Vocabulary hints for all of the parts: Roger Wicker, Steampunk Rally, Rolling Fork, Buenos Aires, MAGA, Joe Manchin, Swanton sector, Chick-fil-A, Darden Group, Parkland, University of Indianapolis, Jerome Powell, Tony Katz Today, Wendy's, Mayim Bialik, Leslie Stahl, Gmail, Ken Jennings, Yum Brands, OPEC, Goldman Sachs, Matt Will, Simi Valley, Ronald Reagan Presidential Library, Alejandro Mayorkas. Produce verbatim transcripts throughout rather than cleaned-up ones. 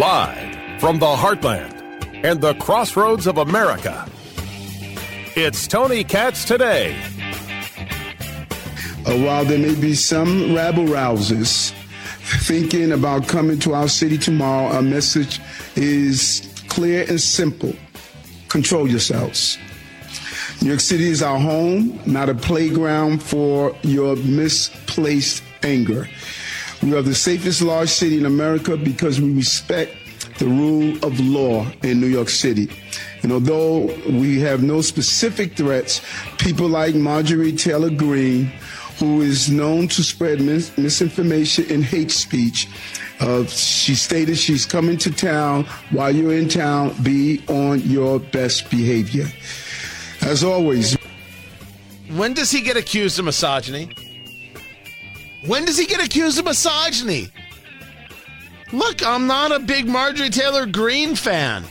Live from the heartland and the crossroads of America, it's Tony Katz Today. Uh, while there may be some rabble-rousers thinking about coming to our city tomorrow, our message is clear and simple. Control yourselves. New York City is our home, not a playground for your misplaced anger. We are the safest large city in America because we respect the rule of law in New York City. And although we have no specific threats, people like Marjorie Taylor Greene, who is known to spread mis- misinformation and hate speech, uh, she stated she's coming to town. While you're in town, be on your best behavior. As always. When does he get accused of misogyny? When does he get accused of misogyny? Look, I'm not a big Marjorie Taylor Greene fan.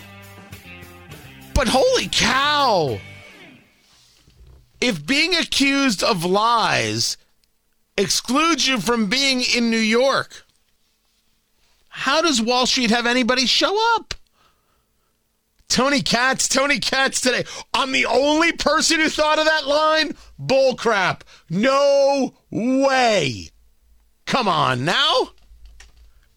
But holy cow. If being accused of lies excludes you from being in New York, how does Wall Street have anybody show up? Tony Katz, Tony Katz Today. I'm the only person who thought of that line? Bull crap. No way. Come on now.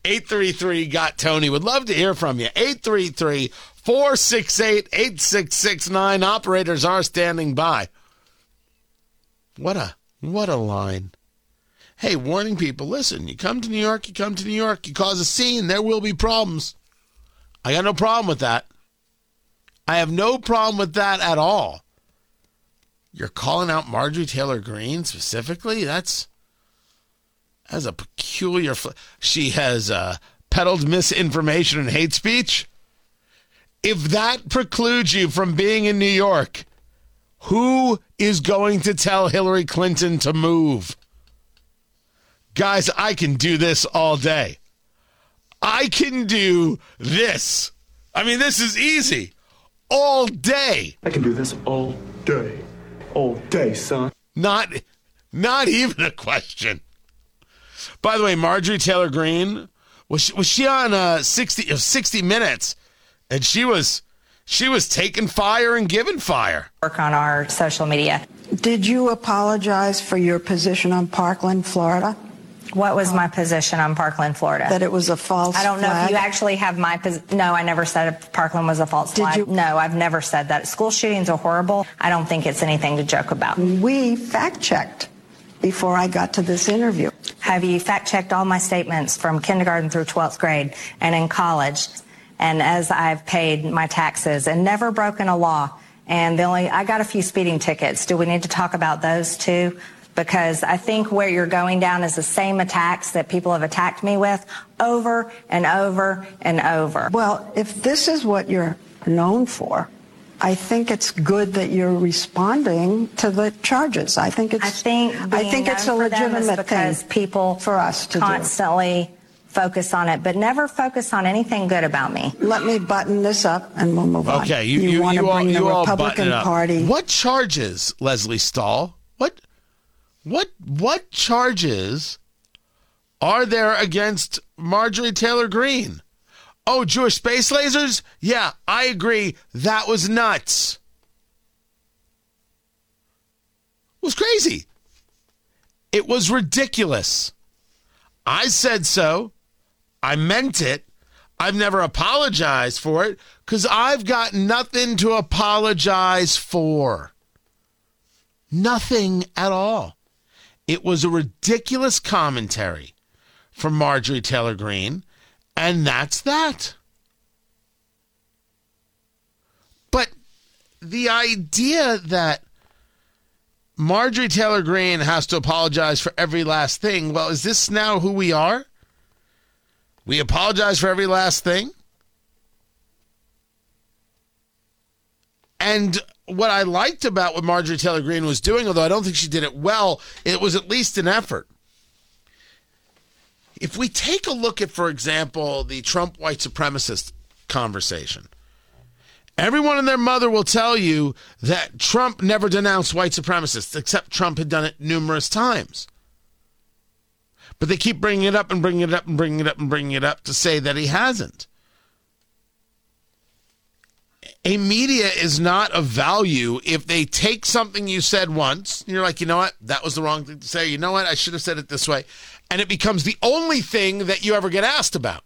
eight three three got Tony. Would love to hear from you. eight three three, four six eight, eight six six nine. Operators are standing by. What a what a line. Hey, warning people, listen, you come to New York, you come to New York, you cause a scene, there will be problems. I got no problem with that. I have no problem with that at all. You're calling out Marjorie Taylor Greene specifically? That's... That's a peculiar... Fl- she has uh, peddled misinformation and hate speech. If that precludes you from being in New York, who is going to tell Hillary Clinton to move? Guys, I can do this all day. I can do this. I mean, this is easy. All day. I can do this all day. All day, son. Not, not even a question. By the way, Marjorie Taylor Greene, was she, was she on uh, sixty Minutes, and she was she was taking fire and giving fire. Work on our social media. Did you apologize for your position on Parkland, Florida? What was my position on Parkland, Florida? That it was a false flag. I don't know flag. If you actually have my position. No, I never said Parkland was a false flag. Did you? No, I've never said that. School shootings are horrible. I don't think it's anything to joke about. We fact-checked before I got to this interview. Have you fact-checked all my statements from kindergarten through twelfth grade and in college, and as I've paid my taxes and never broken a law? And the only I got a few speeding tickets. Do we need to talk about those, too? Because I think where you're going down is the same attacks that people have attacked me with over and over and over. Well, if this is what you're known for, I think it's good that you're responding to the charges. I think it's I think I think it's a legitimate because thing people for us to constantly do. Focus on it, but never focus on anything good about me. Let me button this up and we'll move okay, on. Okay, you, you, you want to bring all, the Republican Party. What charges, Leslie Stahl? What? What what charges are there against Marjorie Taylor Greene? Oh, Jewish space lasers? Yeah, I agree. That was nuts. It was crazy. It was ridiculous. I said so. I meant it. I've never apologized for it because I've got nothing to apologize for. Nothing at all. It was a ridiculous commentary from Marjorie Taylor Greene, and that's that. But the idea that Marjorie Taylor Greene has to apologize for every last thing, well, is this now who we are? We apologize for every last thing? And what I liked about what Marjorie Taylor Greene was doing, although I don't think she did it well, it was at least an effort. If we take a look at, for example, the Trump white supremacist conversation, everyone and their mother will tell you that Trump never denounced white supremacists, except Trump had done it numerous times. But they keep bringing it up and bringing it up and bringing it up and bringing it up to say that he hasn't. a media is not of value if they take something you said once, and you're like, you know what, that was the wrong thing to say, you know what, I should have said it this way, and it becomes the only thing that you ever get asked about.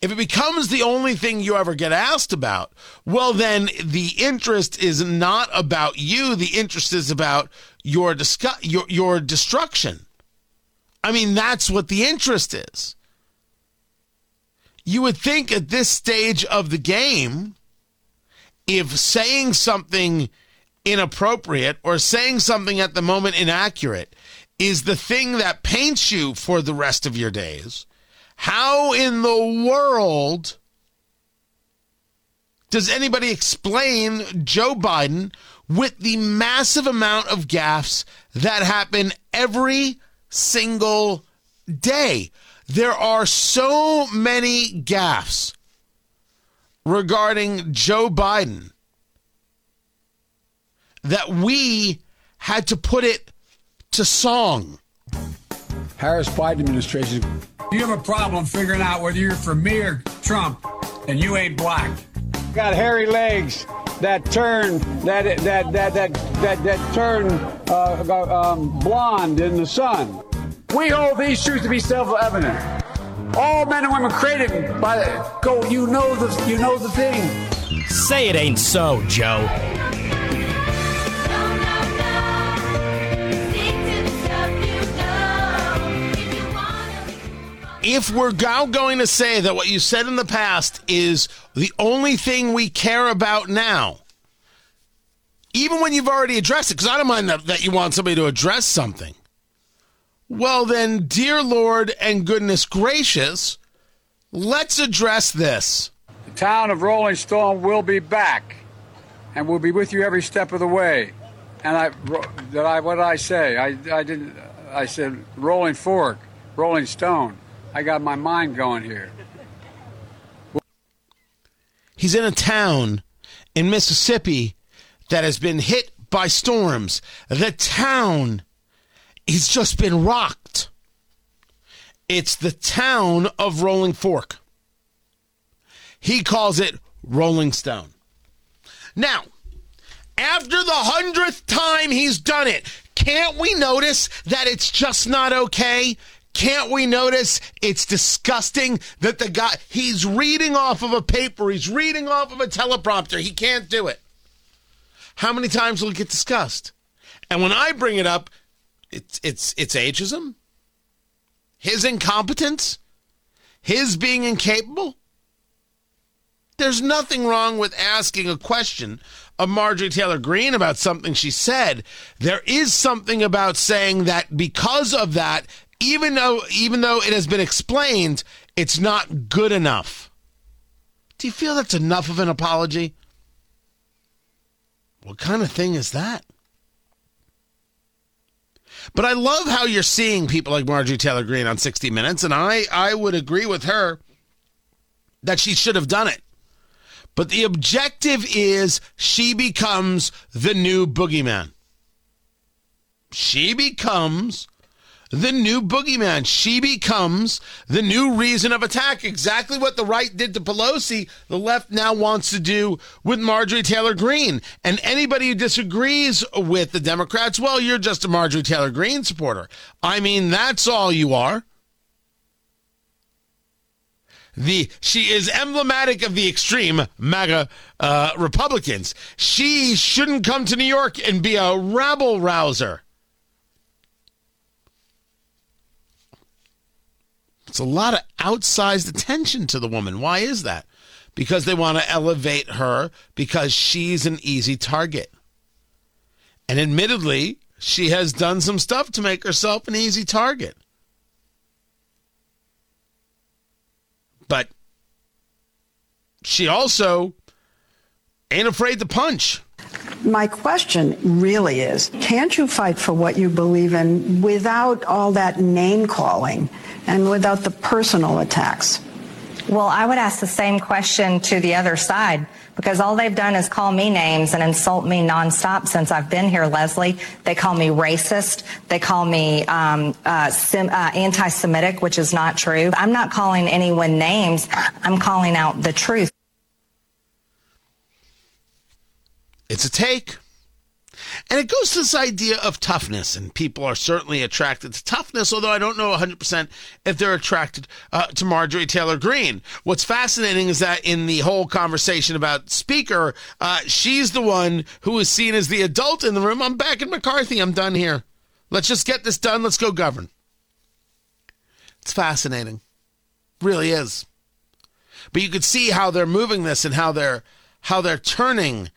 If it becomes the only thing you ever get asked about, well, then the interest is not about you. The interest is about your discu- your, your destruction. I mean, that's what the interest is. You would think at this stage of the game, if saying something inappropriate or saying something at the moment inaccurate is the thing that paints you for the rest of your days, how in the world does anybody explain Joe Biden with the massive amount of gaffes that happen every single day? There are so many gaffes regarding Joe Biden that we had to put it to song. Harris Biden administration. You have a problem figuring out whether you're for me or Trump, and you ain't black. Got hairy legs that turn that that that that that, that turn uh, um, blonde in the sun. We hold these truths to be self-evident. All men and women created by the, go. You know the you know the thing. Say it ain't so, Joe. If we're now going to say that what you said in the past is the only thing we care about now, even when you've already addressed it, because I don't mind that, that you want somebody to address something, well then, dear Lord and goodness gracious, let's address this. The town of Rolling Stone will be back, and we'll be with you every step of the way. And I, did I what did I say? I, I didn't. I said Rolling Fork, Rolling Stone. I got my mind going here. He's in a town in Mississippi that has been hit by storms. The town has just been rocked. It's the town of Rolling Fork. He calls it Rolling Stone. Now, after the hundredth time he's done it, can't we notice that it's just not okay? Can't we notice it's disgusting that the guy, he's reading off of a paper, he's reading off of a teleprompter, he can't do it. How many times will it get discussed? And when I bring it up, it's it's it's ageism, his incompetence, his being incapable. There's nothing wrong with asking a question of Marjorie Taylor Greene about something she said. There is something about saying that because of that, Even though, even though it has been explained, it's not good enough. Do you feel that's enough of an apology? What kind of thing is that? But I love how you're seeing people like Marjorie Taylor Greene on sixty minutes, and I, I would agree with her that she should have done it. But the objective is she becomes the new boogeyman. She becomes... the new boogeyman. She becomes the new reason of attack. Exactly what the right did to Pelosi, the left now wants to do with Marjorie Taylor Greene. And anybody who disagrees with the Democrats, well, you're just a Marjorie Taylor Greene supporter. I mean, that's all you are. The she is emblematic of the extreme MAGA uh, Republicans. She shouldn't come to New York and be a rabble rouser. It's a lot of outsized attention to the woman. Why is that? Because they want to elevate her because she's an easy target. And admittedly, she has done some stuff to make herself an easy target. But she also ain't afraid to punch. My question really is, can't you fight for what you believe in without all that name-calling and without the personal attacks? Well, I would ask the same question to the other side, because all they've done is call me names and insult me nonstop since I've been here, Leslie. They call me racist. They call me um, uh, sim- uh, anti-Semitic, which is not true. I'm not calling anyone names. I'm calling out the truth. It's a take. And it goes to this idea of toughness, and people are certainly attracted to toughness, although I don't know one hundred percent if they're attracted uh, to Marjorie Taylor Greene. What's fascinating is that in the whole conversation about Speaker, uh, she's the one who is seen as the adult in the room. I'm back in McCarthy. I'm done here. Let's just get this done. Let's go govern. It's fascinating. It really is. But you could see how they're moving this and how they're how they're turning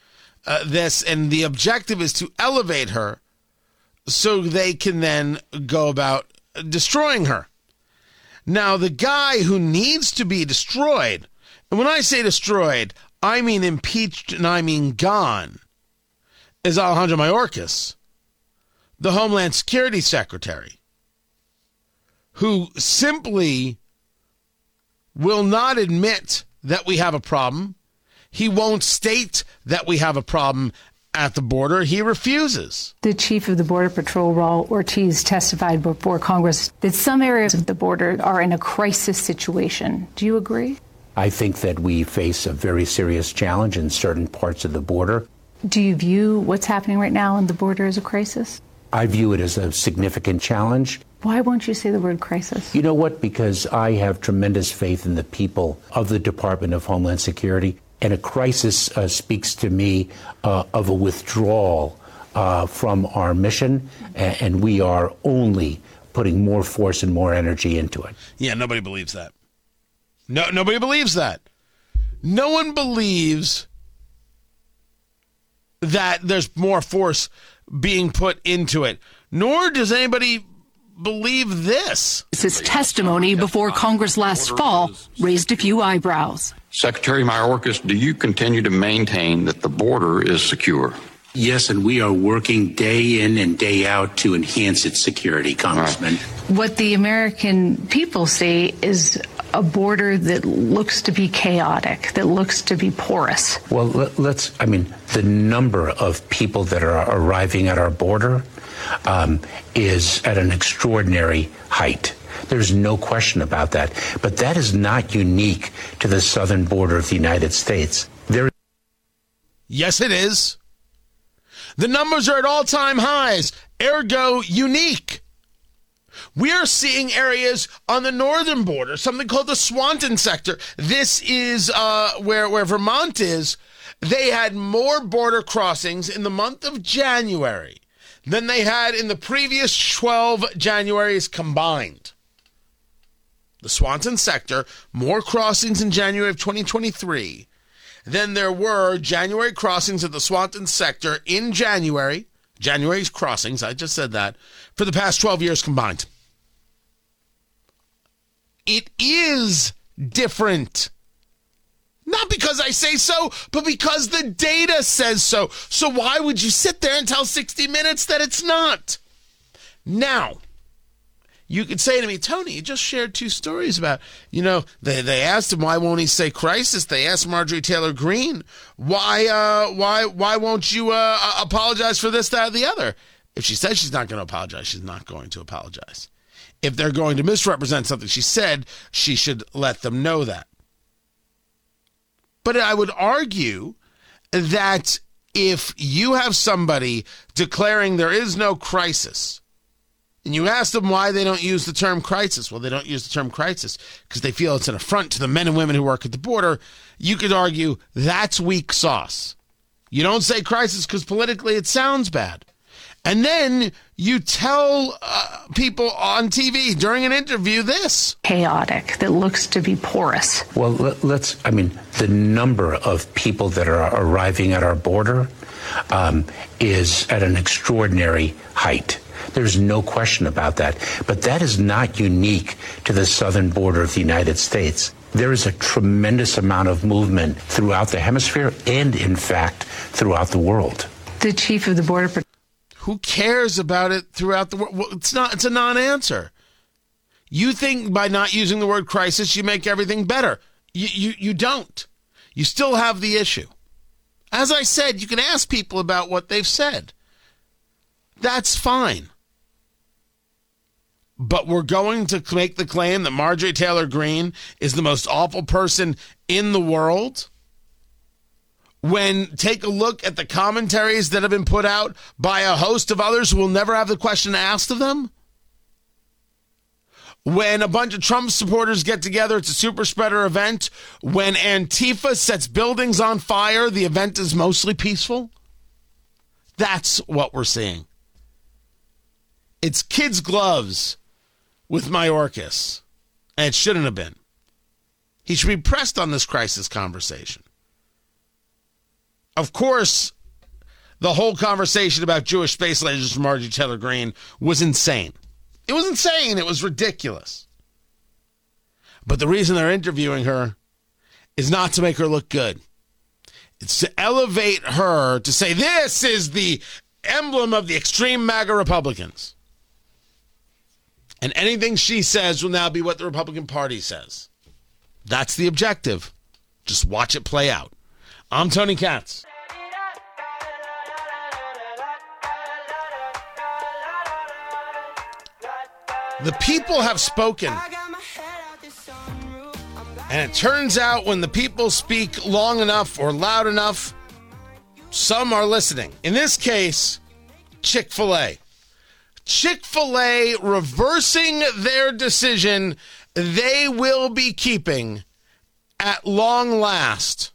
Uh, this, and the objective is to elevate her so they can then go about destroying her. Now, the guy who needs to be destroyed, and when I say destroyed, I mean impeached and I mean gone, is Alejandro Mayorkas, the Homeland Security Secretary, who simply will not admit that we have a problem. He won't state that we have a problem at the border. He refuses. The chief of the Border Patrol, Raul Ortiz, testified before Congress that some areas of the border are in a crisis situation. Do you agree? I think that we face a very serious challenge in certain parts of the border. Do you view what's happening right now on the border as a crisis? I view it as a significant challenge. Why won't you say the word crisis? You know what? Because I have tremendous faith in the people of the Department of Homeland Security. And a crisis uh, speaks to me uh, of a withdrawal uh, from our mission, and, and we are only putting more force and more energy into it. Yeah, nobody believes that. No, nobody believes that. No one believes that there's more force being put into it, nor does anybody believe this. His testimony before Congress last fall raised a few eyebrows. Secretary Mayorkas, do you continue to maintain that the border is secure? Yes, and we are working day in and day out to enhance its security, Congressman. Right. What the American people see is a border that looks to be chaotic, that looks to be porous. Well, let's, I mean, the number of people that are arriving at our border um, is at an extraordinary height. There's no question about that. But that is not unique to the southern border of the United States. There. Yes, it is. The numbers are at all-time highs, ergo unique. We are seeing areas on the northern border, something called the Swanton sector. This is uh, where, where Vermont is. They had more border crossings in the month of January than they had in the previous twelve Januaries combined. The Swanton sector, more crossings in January of twenty twenty-three than there were January crossings of the Swanton sector in January, January's crossings, I just said that, for the past twelve years combined. It is different. Not because I say so, but because the data says so. So why would you sit there and tell sixty minutes that it's not? Now, you could say to me, Tony, you just shared two stories about, you know, they, they asked him, why won't he say crisis? They asked Marjorie Taylor Greene, why uh, why, why won't you uh, apologize for this, that, or the other? If she says she's not going to apologize, she's not going to apologize. If they're going to misrepresent something she said, she should let them know that. But I would argue that if you have somebody declaring there is no crisis, and you ask them why they don't use the term crisis. Well, they don't use the term crisis because they feel it's an affront to the men and women who work at the border. You could argue that's weak sauce. You don't say crisis because politically it sounds bad. And then you tell uh, people on T V during an interview this. Chaotic, that looks to be porous. Well, let's, I mean, the number of people that are arriving at our border um, is at an extraordinary height. There's no question about that. But that is not unique to the southern border of the United States. There is a tremendous amount of movement throughout the hemisphere and, in fact, throughout the world. The chief of the Border Patrol. Who cares about it throughout the world? Well, it's not. It's a non-answer. You think by not using the word crisis, you make everything better. You, you, you don't. You still have the issue. As I said, you can ask people about what they've said. That's fine. But we're going to make the claim that Marjorie Taylor Greene is the most awful person in the world? when take a look at the commentaries that have been put out by a host of others who will never have the question asked of them? When a bunch of Trump supporters get together, it's a super spreader event. When Antifa sets buildings on fire, the event is mostly peaceful. That's what we're seeing. It's kids' gloves with Mayorkas, and it shouldn't have been. He should be pressed on this crisis conversation. Of course, the whole conversation about Jewish space lasers from Marjorie Taylor Greene was insane. It was insane. It was ridiculous. But the reason they're interviewing her is not to make her look good. It's to elevate her to say, this is the emblem of the extreme MAGA Republicans. And anything she says will now be what the Republican Party says. That's the objective. Just watch it play out. I'm Tony Katz. The people have spoken. And it turns out when the people speak long enough or loud enough, some are listening. In this case, Chick-fil-A. Chick-fil-A reversing their decision they will be keeping at long last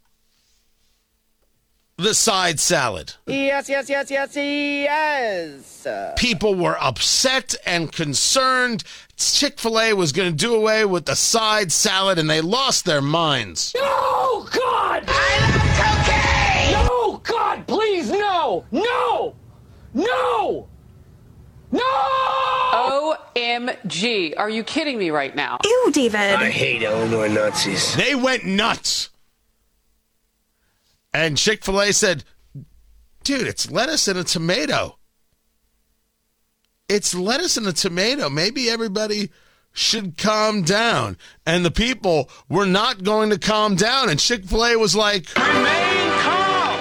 the side salad. Yes, yes, yes, yes, yes. People were upset and concerned. Chick-fil-A was going to do away with the side salad, and they lost their minds. No, God! I love cocaine! No, God, please, no! No! No! No! O M G. Are you kidding me right now? Ew, David. I hate Illinois Nazis. They went nuts. And Chick-fil-A said, dude, it's lettuce and a tomato. It's lettuce and a tomato. Maybe everybody should calm down. And the people were not going to calm down. And Chick-fil-A was like, remain calm.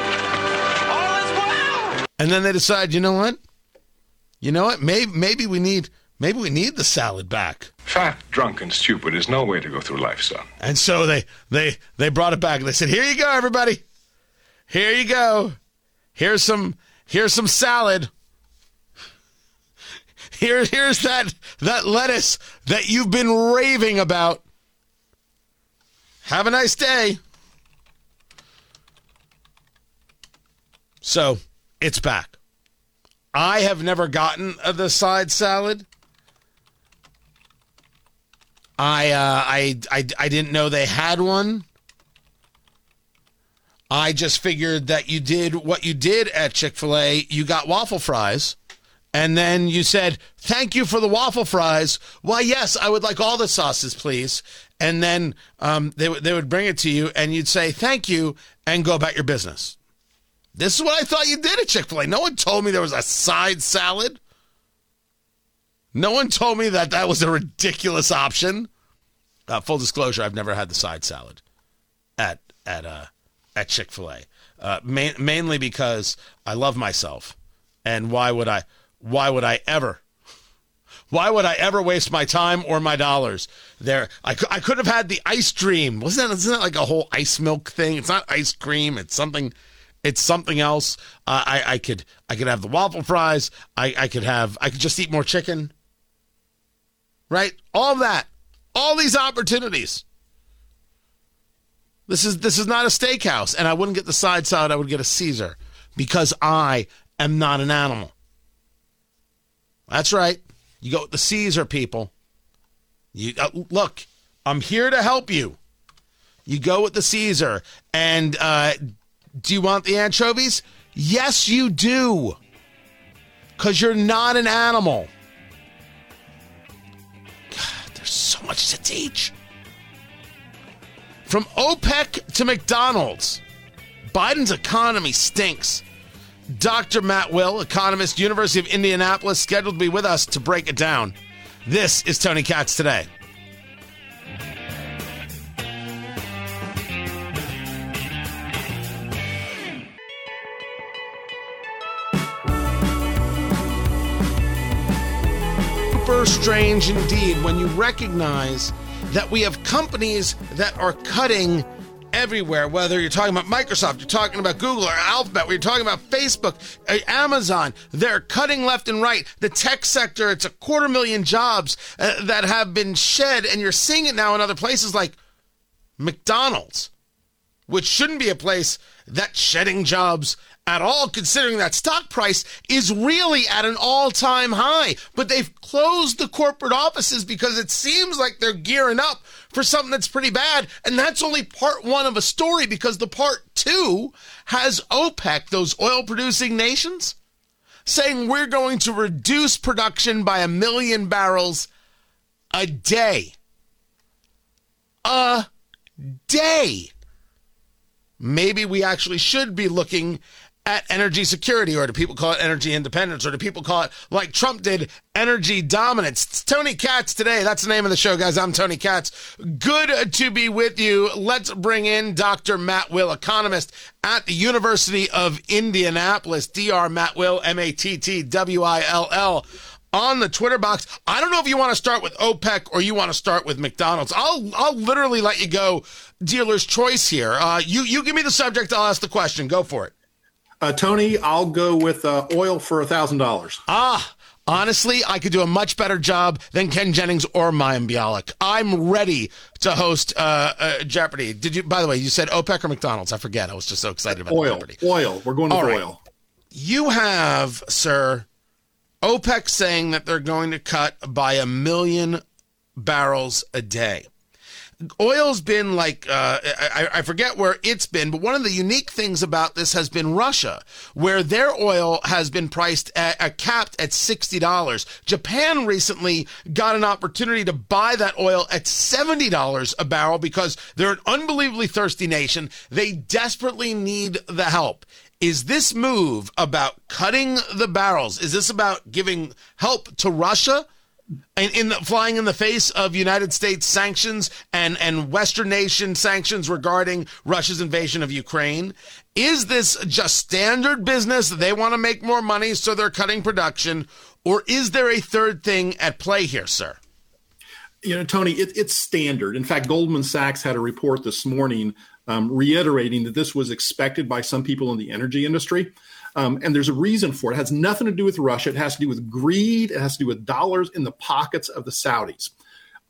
All is well. And then they decide, you know what? You know what? Maybe, maybe we need maybe we need the salad back. Fat, drunk, and stupid is no way to go through life, son. And so they they they brought it back. They said, here you go, everybody. Here you go. Here's some here's some salad. Here, here's that, that lettuce that you've been raving about. Have a nice day. So, it's back. I have never gotten the side salad. I, uh, I, I, I didn't know they had one. I just figured that you did what you did at Chick-fil-A. You got waffle fries, and then you said, thank you for the waffle fries. Why, yes, I would like all the sauces, please. And then um, they, w- they would bring it to you, and you'd say, thank you, and go about your business. This is what I thought you did at Chick-fil-A. No one told me there was a side salad. No one told me that that was a ridiculous option. Uh, full disclosure, I've never had the side salad at at uh, at Chick-fil-A, uh, ma- mainly because I love myself. And why would I... Why would I ever? Why would I ever waste my time or my dollars there? I, I could have had the ice cream. Wasn't that, isn't that like a whole ice milk thing? It's not ice cream. It's something. It's something else. Uh, I I could I could have the waffle fries. I, I could have. I could just eat more chicken. Right? All that. All these opportunities. This is this is not a steakhouse, and I wouldn't get the side salad. I would get a Caesar because I am not an animal. That's right. You go with the Caesar, people. You uh, look, I'm here to help you. You go with the Caesar. And uh, do you want the anchovies? Yes, you do. Because you're not an animal. God, there's so much to teach. From OPEC to McDonald's, Biden's economy stinks. Doctor Matt Will, economist, University of Indianapolis, scheduled to be with us to break it down. This is Tony Katz Today. Super strange indeed when you recognize that we have companies that are cutting everywhere, whether you're talking about Microsoft, you're talking about Google or Alphabet, you're talking about Facebook, Amazon. They're cutting left and right. The tech sector, it's a quarter million jobs uh, that have been shed, and you're seeing it now in other places like McDonald's, which shouldn't be a place that's shedding jobs at all, considering that stock price is really at an all-time high. But they've closed the corporate offices because it seems like they're gearing up for something that's pretty bad. And that's only part one of a story, because the part two has OPEC, those oil-producing nations, saying we're going to reduce production by a million barrels a day. A day. Maybe we actually should be looking at energy security, or do people call it energy independence, or do people call it, like Trump did, energy dominance? It's Tony Katz Today. That's the name of the show, guys. I'm Tony Katz. Good to be with you. Let's bring in Doctor Matt Will, economist at the University of Indianapolis. Doctor Matt Will, M A T T W I L L. On the Twitter box. I don't know if you want to start with OPEC or you want to start with McDonald's. I'll I'll literally let you go dealer's choice here. Uh, you, you give me the subject. I'll ask the question. Go for it. Uh, Tony, I'll go with uh, oil for one thousand dollars. Ah, honestly, I could do a much better job than Ken Jennings or Mayim Bialik. I'm ready to host uh, uh, Jeopardy. Did you? By the way, you said OPEC or McDonald's. I forget. I was just so excited about oil, Jeopardy. Oil. We're going with right. oil. You have, sir, OPEC saying that they're going to cut by a million barrels a day. Oil's been like, uh, I, I forget where it's been, but one of the unique things about this has been Russia, where their oil has been priced at, at capped at sixty dollars. Japan recently got an opportunity to buy that oil at seventy dollars a barrel because they're an unbelievably thirsty nation. They desperately need the help. Is this move about cutting the barrels? Is this about giving help to Russia and in, in the, flying in the face of United States sanctions and, and Western nation sanctions regarding Russia's invasion of Ukraine? Is this just standard business? They want to make more money, so they're cutting production. Or is there a third thing at play here, sir? You know, Tony, it, it's standard. In fact, Goldman Sachs had a report this morning um, reiterating that this was expected by some people in the energy industry. Um, and there's a reason for it. It has nothing to do with Russia. It has to do with greed. It has to do with dollars in the pockets of the Saudis.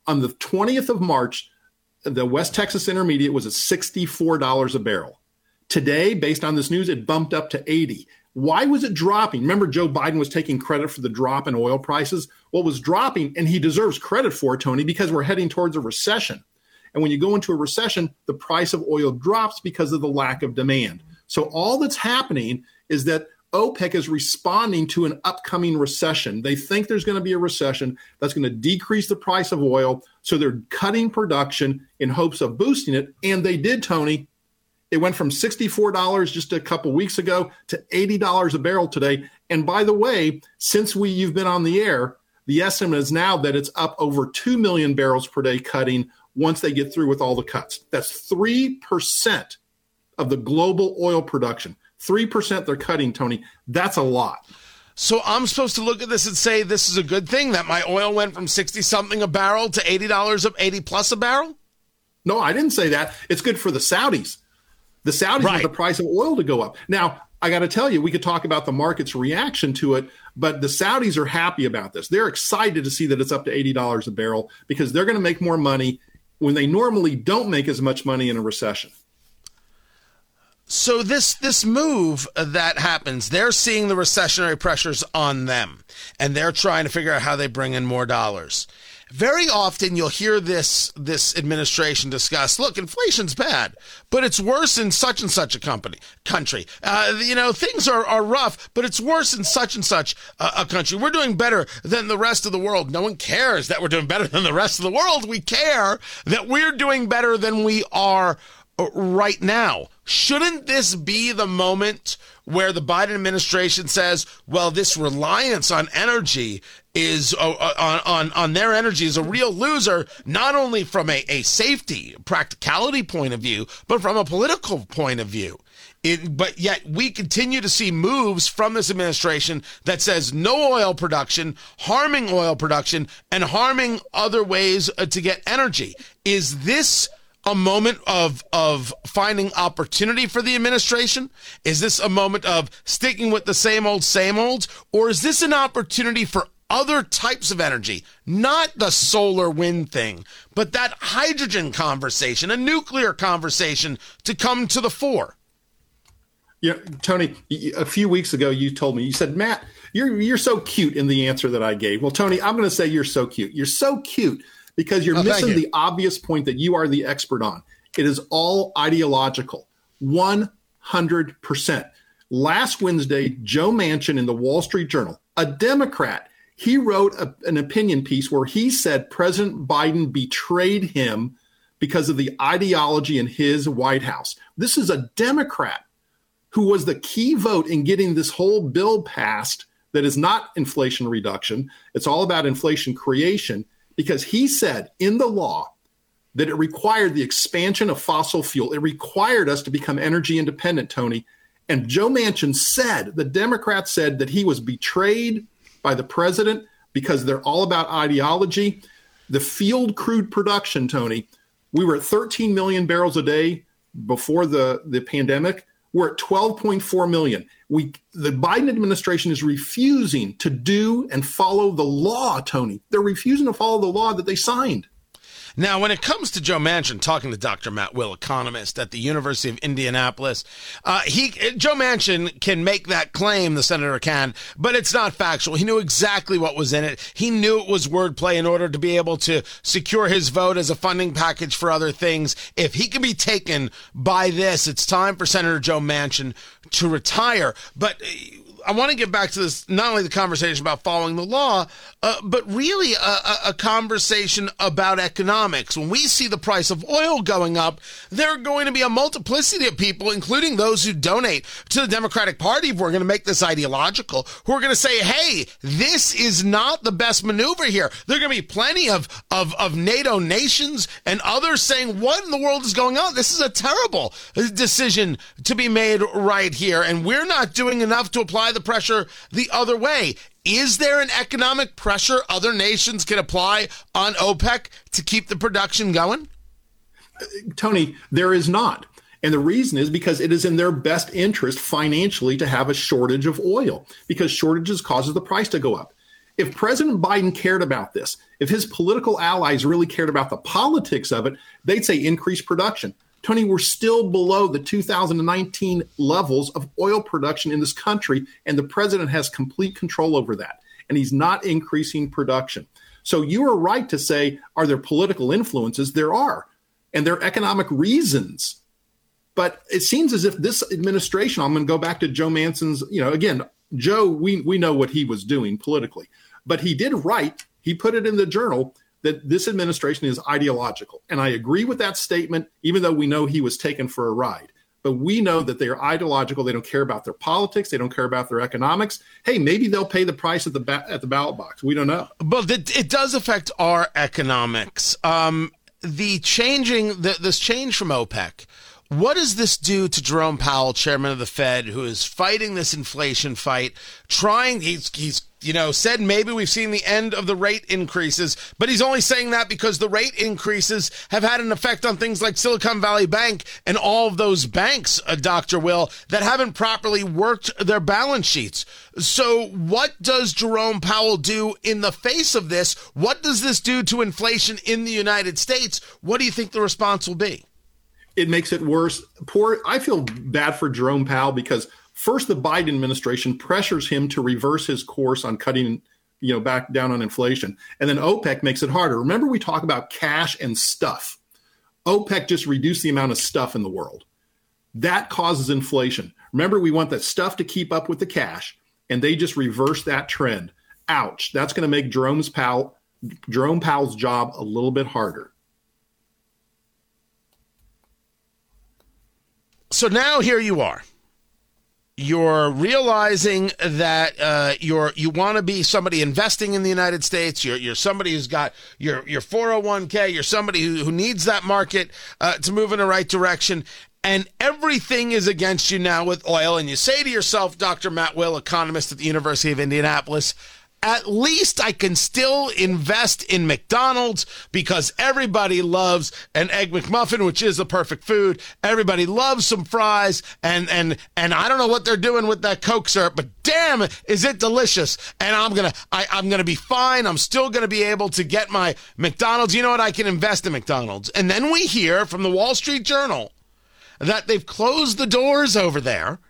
On the twentieth of March, the West Texas Intermediate was at sixty-four dollars a barrel. Today, based on this news, it bumped up to eighty dollars. Why was it dropping? Remember, Joe Biden was taking credit for the drop in oil prices. Well, it was dropping, and he deserves credit for it, Tony, because we're heading towards a recession. And when you go into a recession, the price of oil drops because of the lack of demand. So all that's happening is that OPEC is responding to an upcoming recession. They think there's going to be a recession that's going to decrease the price of oil, so they're cutting production in hopes of boosting it, and they did, Tony. It went from sixty-four dollars just a couple weeks ago to eighty dollars a barrel today. And by the way, since we you've been on the air, the estimate is now that it's up over two million barrels per day cutting once they get through with all the cuts. That's three percent of the global oil production. three percent they're cutting, Tony. That's a lot. So I'm supposed to look at this and say this is a good thing, that my oil went from sixty-something a barrel to eighty dollars, eighty plus a barrel? No, I didn't say that. It's good for the Saudis. The Saudis right. want the price of oil to go up. Now, I got to tell you, we could talk about the market's reaction to it, but the Saudis are happy about this. They're excited to see that it's up to eighty dollars a barrel because they're going to make more money when they normally don't make as much money in a recession. So this this move that happens, they're seeing the recessionary pressures on them, and they're trying to figure out how they bring in more dollars. Very often you'll hear this this administration discuss, look, inflation's bad, but it's worse in such and such a company, country. Uh, you know, things are, are rough, but it's worse in such and such a, a country. We're doing better than the rest of the world. No one cares that we're doing better than the rest of the world. We care that we're doing better than we are right now. Shouldn't this be the moment where the Biden administration says, well, this reliance on energy is uh, on, on, on their energy is a real loser, not only from a, a safety practicality point of view, but from a political point of view. It, but yet we continue to see moves from this administration that says no oil production, harming oil production, and harming other ways to get energy. Is this a moment of of finding opportunity for the administration? Is this a moment of sticking with the same old, same olds? Or is this an opportunity for other types of energy, not the solar wind thing, but that hydrogen conversation, a nuclear conversation to come to the fore? Yeah, Tony, a few weeks ago, you told me, you said, Matt, you're you're so cute in the answer that I gave. Well, Tony, I'm going to say you're so cute. You're so cute because you're oh, missing you. the obvious point that you are the expert on. It is all ideological, one hundred percent. Last Wednesday, Joe Manchin in the Wall Street Journal, a Democrat, he wrote a, an opinion piece where he said President Biden betrayed him because of the ideology in his White House. This is a Democrat who was the key vote in getting this whole bill passed that is not inflation reduction. It's all about inflation creation, because he said in the law that it required the expansion of fossil fuel. It required us to become energy independent, Tony. And Joe Manchin said, the Democrats said, that he was betrayed by the president because they're all about ideology. The field crude production, Tony, we were at thirteen million barrels a day before the, the pandemic. We're at twelve point four million. We, the Biden administration is refusing to do and follow the law, Tony. They're refusing to follow the law that they signed. Now, when it comes to Joe Manchin, talking to Doctor Matt Will, economist at the University of Indianapolis, uh, he Joe Manchin can make that claim, the senator can, but it's not factual. He knew exactly what was in it. He knew it was wordplay in order to be able to secure his vote as a funding package for other things. If he can be taken by this, it's time for Senator Joe Manchin to retire. But I want to get back to this, not only the conversation about following the law, uh, but really a, a conversation about economics. When we see the price of oil going up, there are going to be a multiplicity of people, including those who donate to the Democratic Party, if we're going to make this ideological, who are going to say, hey, this is not the best maneuver here. There are going to be plenty of, of, of NATO nations and others saying, what in the world is going on? This is a terrible decision to be made right here, and we're not doing enough to apply the pressure the other way. Is there an economic pressure other nations can apply on OPEC to keep the production going? Tony, there is not. And the reason is because it is in their best interest financially to have a shortage of oil, because shortages causes the price to go up. If President Biden cared about this, if his political allies really cared about the politics of it, they'd say increase production. Tony, we're still below the two thousand nineteen levels of oil production in this country, and the president has complete control over that, and he's not increasing production. So you are right to say, are there political influences? There are, and there are economic reasons. But it seems as if this administration, I'm going to go back to Joe Manchin's, you know, again, Joe, we, we know what he was doing politically, but he did write, he put it in the journal, that this administration is ideological. And I agree with that statement, even though we know he was taken for a ride. But we know that they are ideological. They don't care about their politics. They don't care about their economics. Hey, maybe they'll pay the price at the ba- at the ballot box. We don't know. But it does affect our economics. Um, the changing, the, this change from OPEC, what does this do to Jerome Powell, chairman of the Fed, who is fighting this inflation fight, trying, he's, he's you know, said maybe we've seen the end of the rate increases, but he's only saying that because the rate increases have had an effect on things like Silicon Valley Bank and all of those banks, uh, Doctor Will, that haven't properly worked their balance sheets. So what does Jerome Powell do in the face of this? What does this do to inflation in the United States? What do you think the response will be? It makes it worse. Poor, I feel bad for Jerome Powell, because first, the Biden administration pressures him to reverse his course on cutting, you know, back down on inflation. And then OPEC makes it harder. Remember, we talk about cash and stuff. OPEC just reduced the amount of stuff in the world. That causes inflation. Remember, we want that stuff to keep up with the cash, and they just reverse that trend. Ouch. That's going to make Jerome's Powell, Jerome Powell's job a little bit harder. So now here you are. You're realizing that uh, you're you want to be somebody investing in the United States. You're you're somebody who's got your your four oh one k. You're somebody who, who needs that market uh, to move in the right direction. And everything is against you now with oil. And you say to yourself, Doctor Matt Will, economist at the University of Indianapolis, at least I can still invest in McDonald's because everybody loves an Egg McMuffin, which is the perfect food. Everybody loves some fries, and and and I don't know what they're doing with that Coke syrup, but damn, is it delicious. And I'm gonna I, I'm gonna be fine. I'm still gonna be able to get my McDonald's. You know what? I can invest in McDonald's. And then we hear from the Wall Street Journal that they've closed the doors over there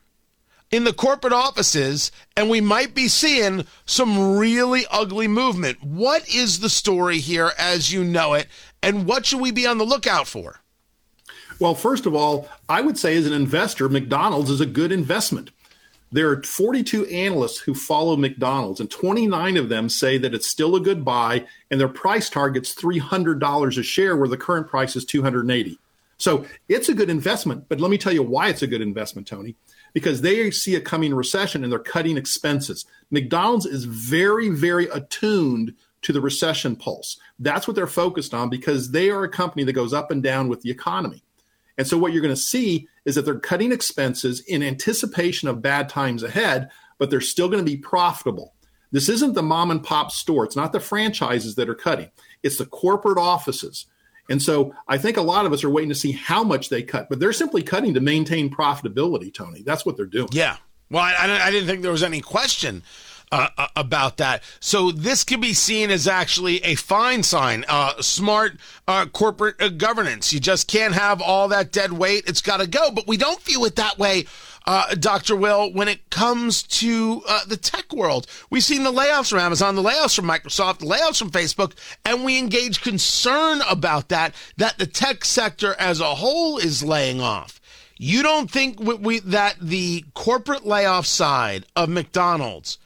in the corporate offices, and we might be seeing some really ugly movement. What is the story here as you know it, and what should we be on the lookout for? Well, first of all, I would say as an investor, McDonald's is a good investment. There are forty-two analysts who follow McDonald's, and twenty-nine of them say that it's still a good buy, and their price target's three hundred dollars a share, where the current price is two hundred eighty dollars. So it's a good investment, but let me tell you why it's a good investment, Tony, because they see a coming recession and they're cutting expenses. McDonald's is very, very attuned to the recession pulse. That's what they're focused on, because they are a company that goes up and down with the economy. And so what you're going to see is that they're cutting expenses in anticipation of bad times ahead, but they're still going to be profitable. This isn't the mom and pop store. It's not the franchises that are cutting. It's the corporate offices. And so I think a lot of us are waiting to see how much they cut, but they're simply cutting to maintain profitability, Tony. That's what they're doing. Yeah. Well, I, I didn't think there was any question uh, about that. So this could be seen as actually a fine sign, uh, smart uh, corporate uh, governance. You just can't have all that dead weight. It's got to go. But we don't view it that way, uh, Doctor Will, when it comes to uh, the tech world. We've seen the layoffs from Amazon, the layoffs from Microsoft, the layoffs from Facebook, and we engage concern about that, that the tech sector as a whole is laying off. You don't think we, we, that the corporate layoff side of McDonald's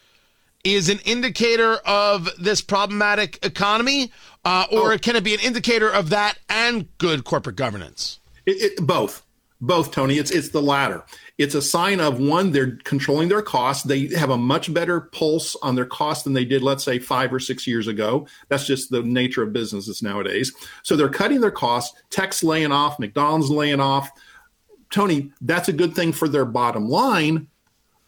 is an indicator of this problematic economy, uh, or oh. can it be an indicator of that and good corporate governance? It, it, both. Both, Tony. It's it's the latter. It's a sign of, one, they're controlling their costs. They have a much better pulse on their costs than they did, let's say, five or six years ago. That's just the nature of businesses nowadays. So they're cutting their costs. Tech's laying off. McDonald's laying off. Tony, that's a good thing for their bottom line,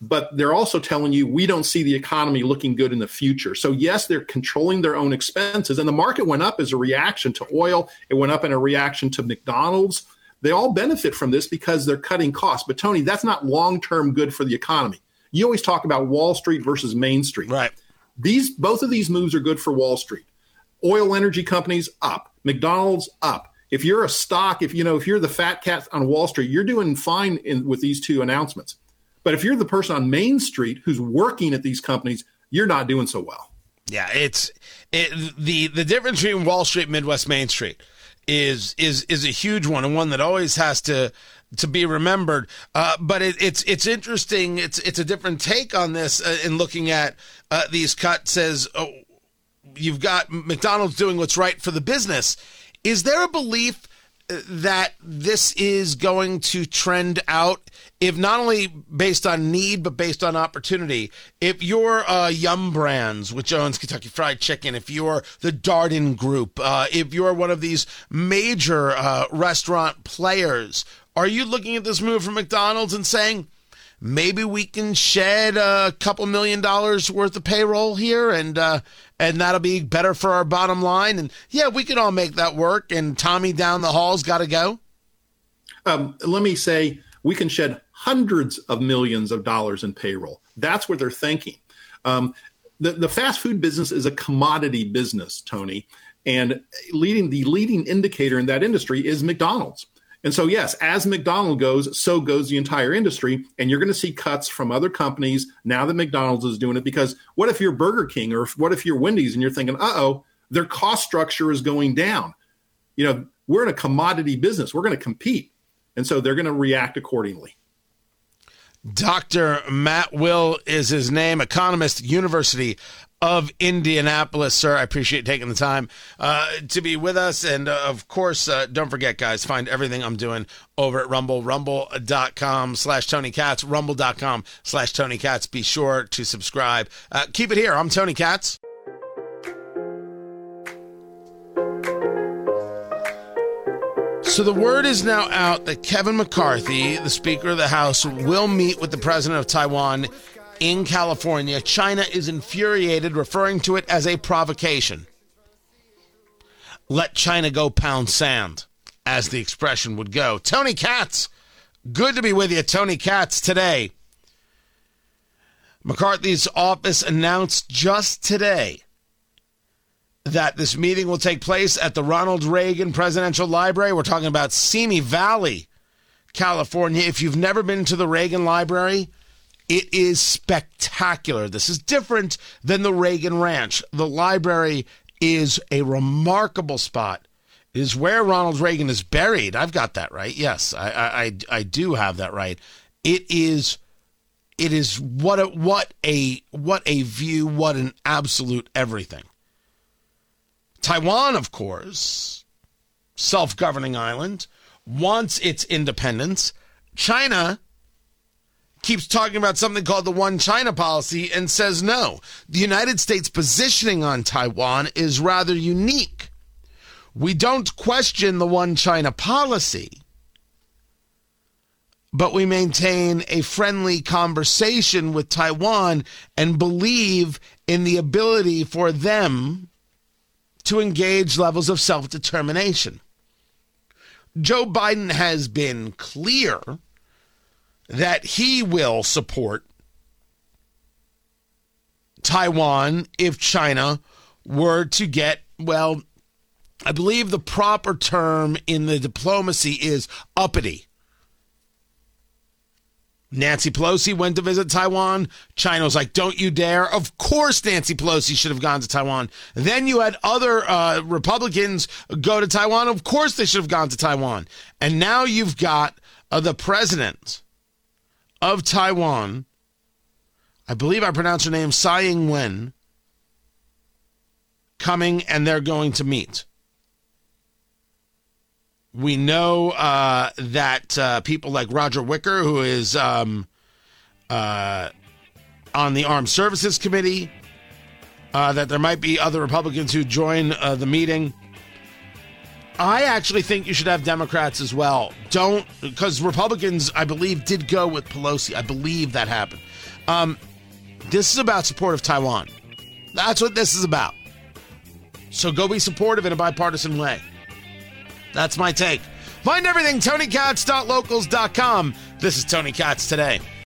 but they're also telling you, we don't see the economy looking good in the future. So yes, they're controlling their own expenses, and the market went up as a reaction to oil. It went up in a reaction to McDonald's. They all benefit from this because they're cutting costs. But Tony, that's not long-term good for the economy. You always talk about Wall Street versus Main Street. Right. These, both of these moves are good for Wall Street. Oil energy companies up, McDonald's up. If you're a stock, if you know, if you're the fat cat on Wall Street, you're doing fine in, with these two announcements. But if you're the person on Main Street who's working at these companies, you're not doing so well. Yeah, it's it, the the difference between Wall Street and Midwest Main Street is is is a huge one, and one that always has to to be remembered. Uh, but it, it's it's interesting. It's it's a different take on this uh, in looking at uh, these cuts. Says oh, you've got McDonald's doing what's right for the business. Is there a belief that this is going to trend out, if not only based on need, but based on opportunity? If you're uh, Yum Brands, which owns Kentucky Fried Chicken, if you're the Darden Group, uh, if you're one of these major uh, restaurant players, are you looking at this move from McDonald's and saying, maybe we can shed a couple million dollars worth of payroll here, and uh, and that'll be better for our bottom line? And yeah, we can all make that work, and Tommy down the hall's got to go? Um, let me say, we can shed hundreds of millions of dollars in payroll. That's what they're thinking. Um, the, the fast food business is a commodity business, Tony, and leading the leading indicator in that industry is McDonald's. And so, yes, as McDonald's goes, so goes the entire industry. And you're going to see cuts from other companies now that McDonald's is doing it. Because what if you're Burger King, or what if you're Wendy's, and you're thinking, uh-oh, their cost structure is going down? You know, we're in a commodity business. We're going to compete. And so they're going to react accordingly. Doctor Matt Will is his name, economist, University of Indianapolis. Sir, I appreciate taking the time uh, to be with us. And uh, of course, uh, don't forget, guys, find everything I'm doing over at Rumble, rumble.com slash Tony Katz, rumble.com slash Tony Katz. Be sure to subscribe. Uh, keep it here. I'm Tony Katz. So the word is now out that Kevin McCarthy, the Speaker of the House, will meet with the President of Taiwan In California, China is infuriated, referring to it as a provocation. Let China go pound sand, as the expression would go. Tony Katz, good to be with you. Tony Katz Today. McCarthy's office announced just today that this meeting will take place at the Ronald Reagan Presidential Library. We're talking about Simi Valley, California. If you've never been to the Reagan Library, it is spectacular. This is different than the Reagan Ranch. The library is a remarkable spot. It is where Ronald Reagan is buried. I've got that right. Yes, I I, I do have that right. It is it is what a, what a what a view, what an absolute everything. Taiwan, of course, self-governing island, wants its independence. China keeps talking about something called the One China policy and says no. The United States positioning on Taiwan is rather unique. We don't question the One China policy, but we maintain a friendly conversation with Taiwan and believe in the ability for them to engage levels of self-determination. Joe Biden has been clear that he will support Taiwan if China were to get, well, I believe the proper term in the diplomacy is uppity. Nancy Pelosi went to visit Taiwan. China was like, don't you dare. Of course Nancy Pelosi should have gone to Taiwan. Then you had other uh, Republicans go to Taiwan. Of course they should have gone to Taiwan. And now you've got uh, the president of Taiwan, I believe I pronounce her name, Tsai Ing-wen, coming, and they're going to meet. We know uh, that uh, people like Roger Wicker, who is um, uh, on the Armed Services Committee, uh, that there might be other Republicans who join uh, the meeting. I actually think you should have Democrats as well. Don't, because Republicans, I believe, did go with Pelosi. I believe that happened. Um, this is about support of Taiwan. That's what this is about. So go be supportive in a bipartisan way. That's my take. Find everything, Tony Katz dot locals dot com. This is Tony Katz Today.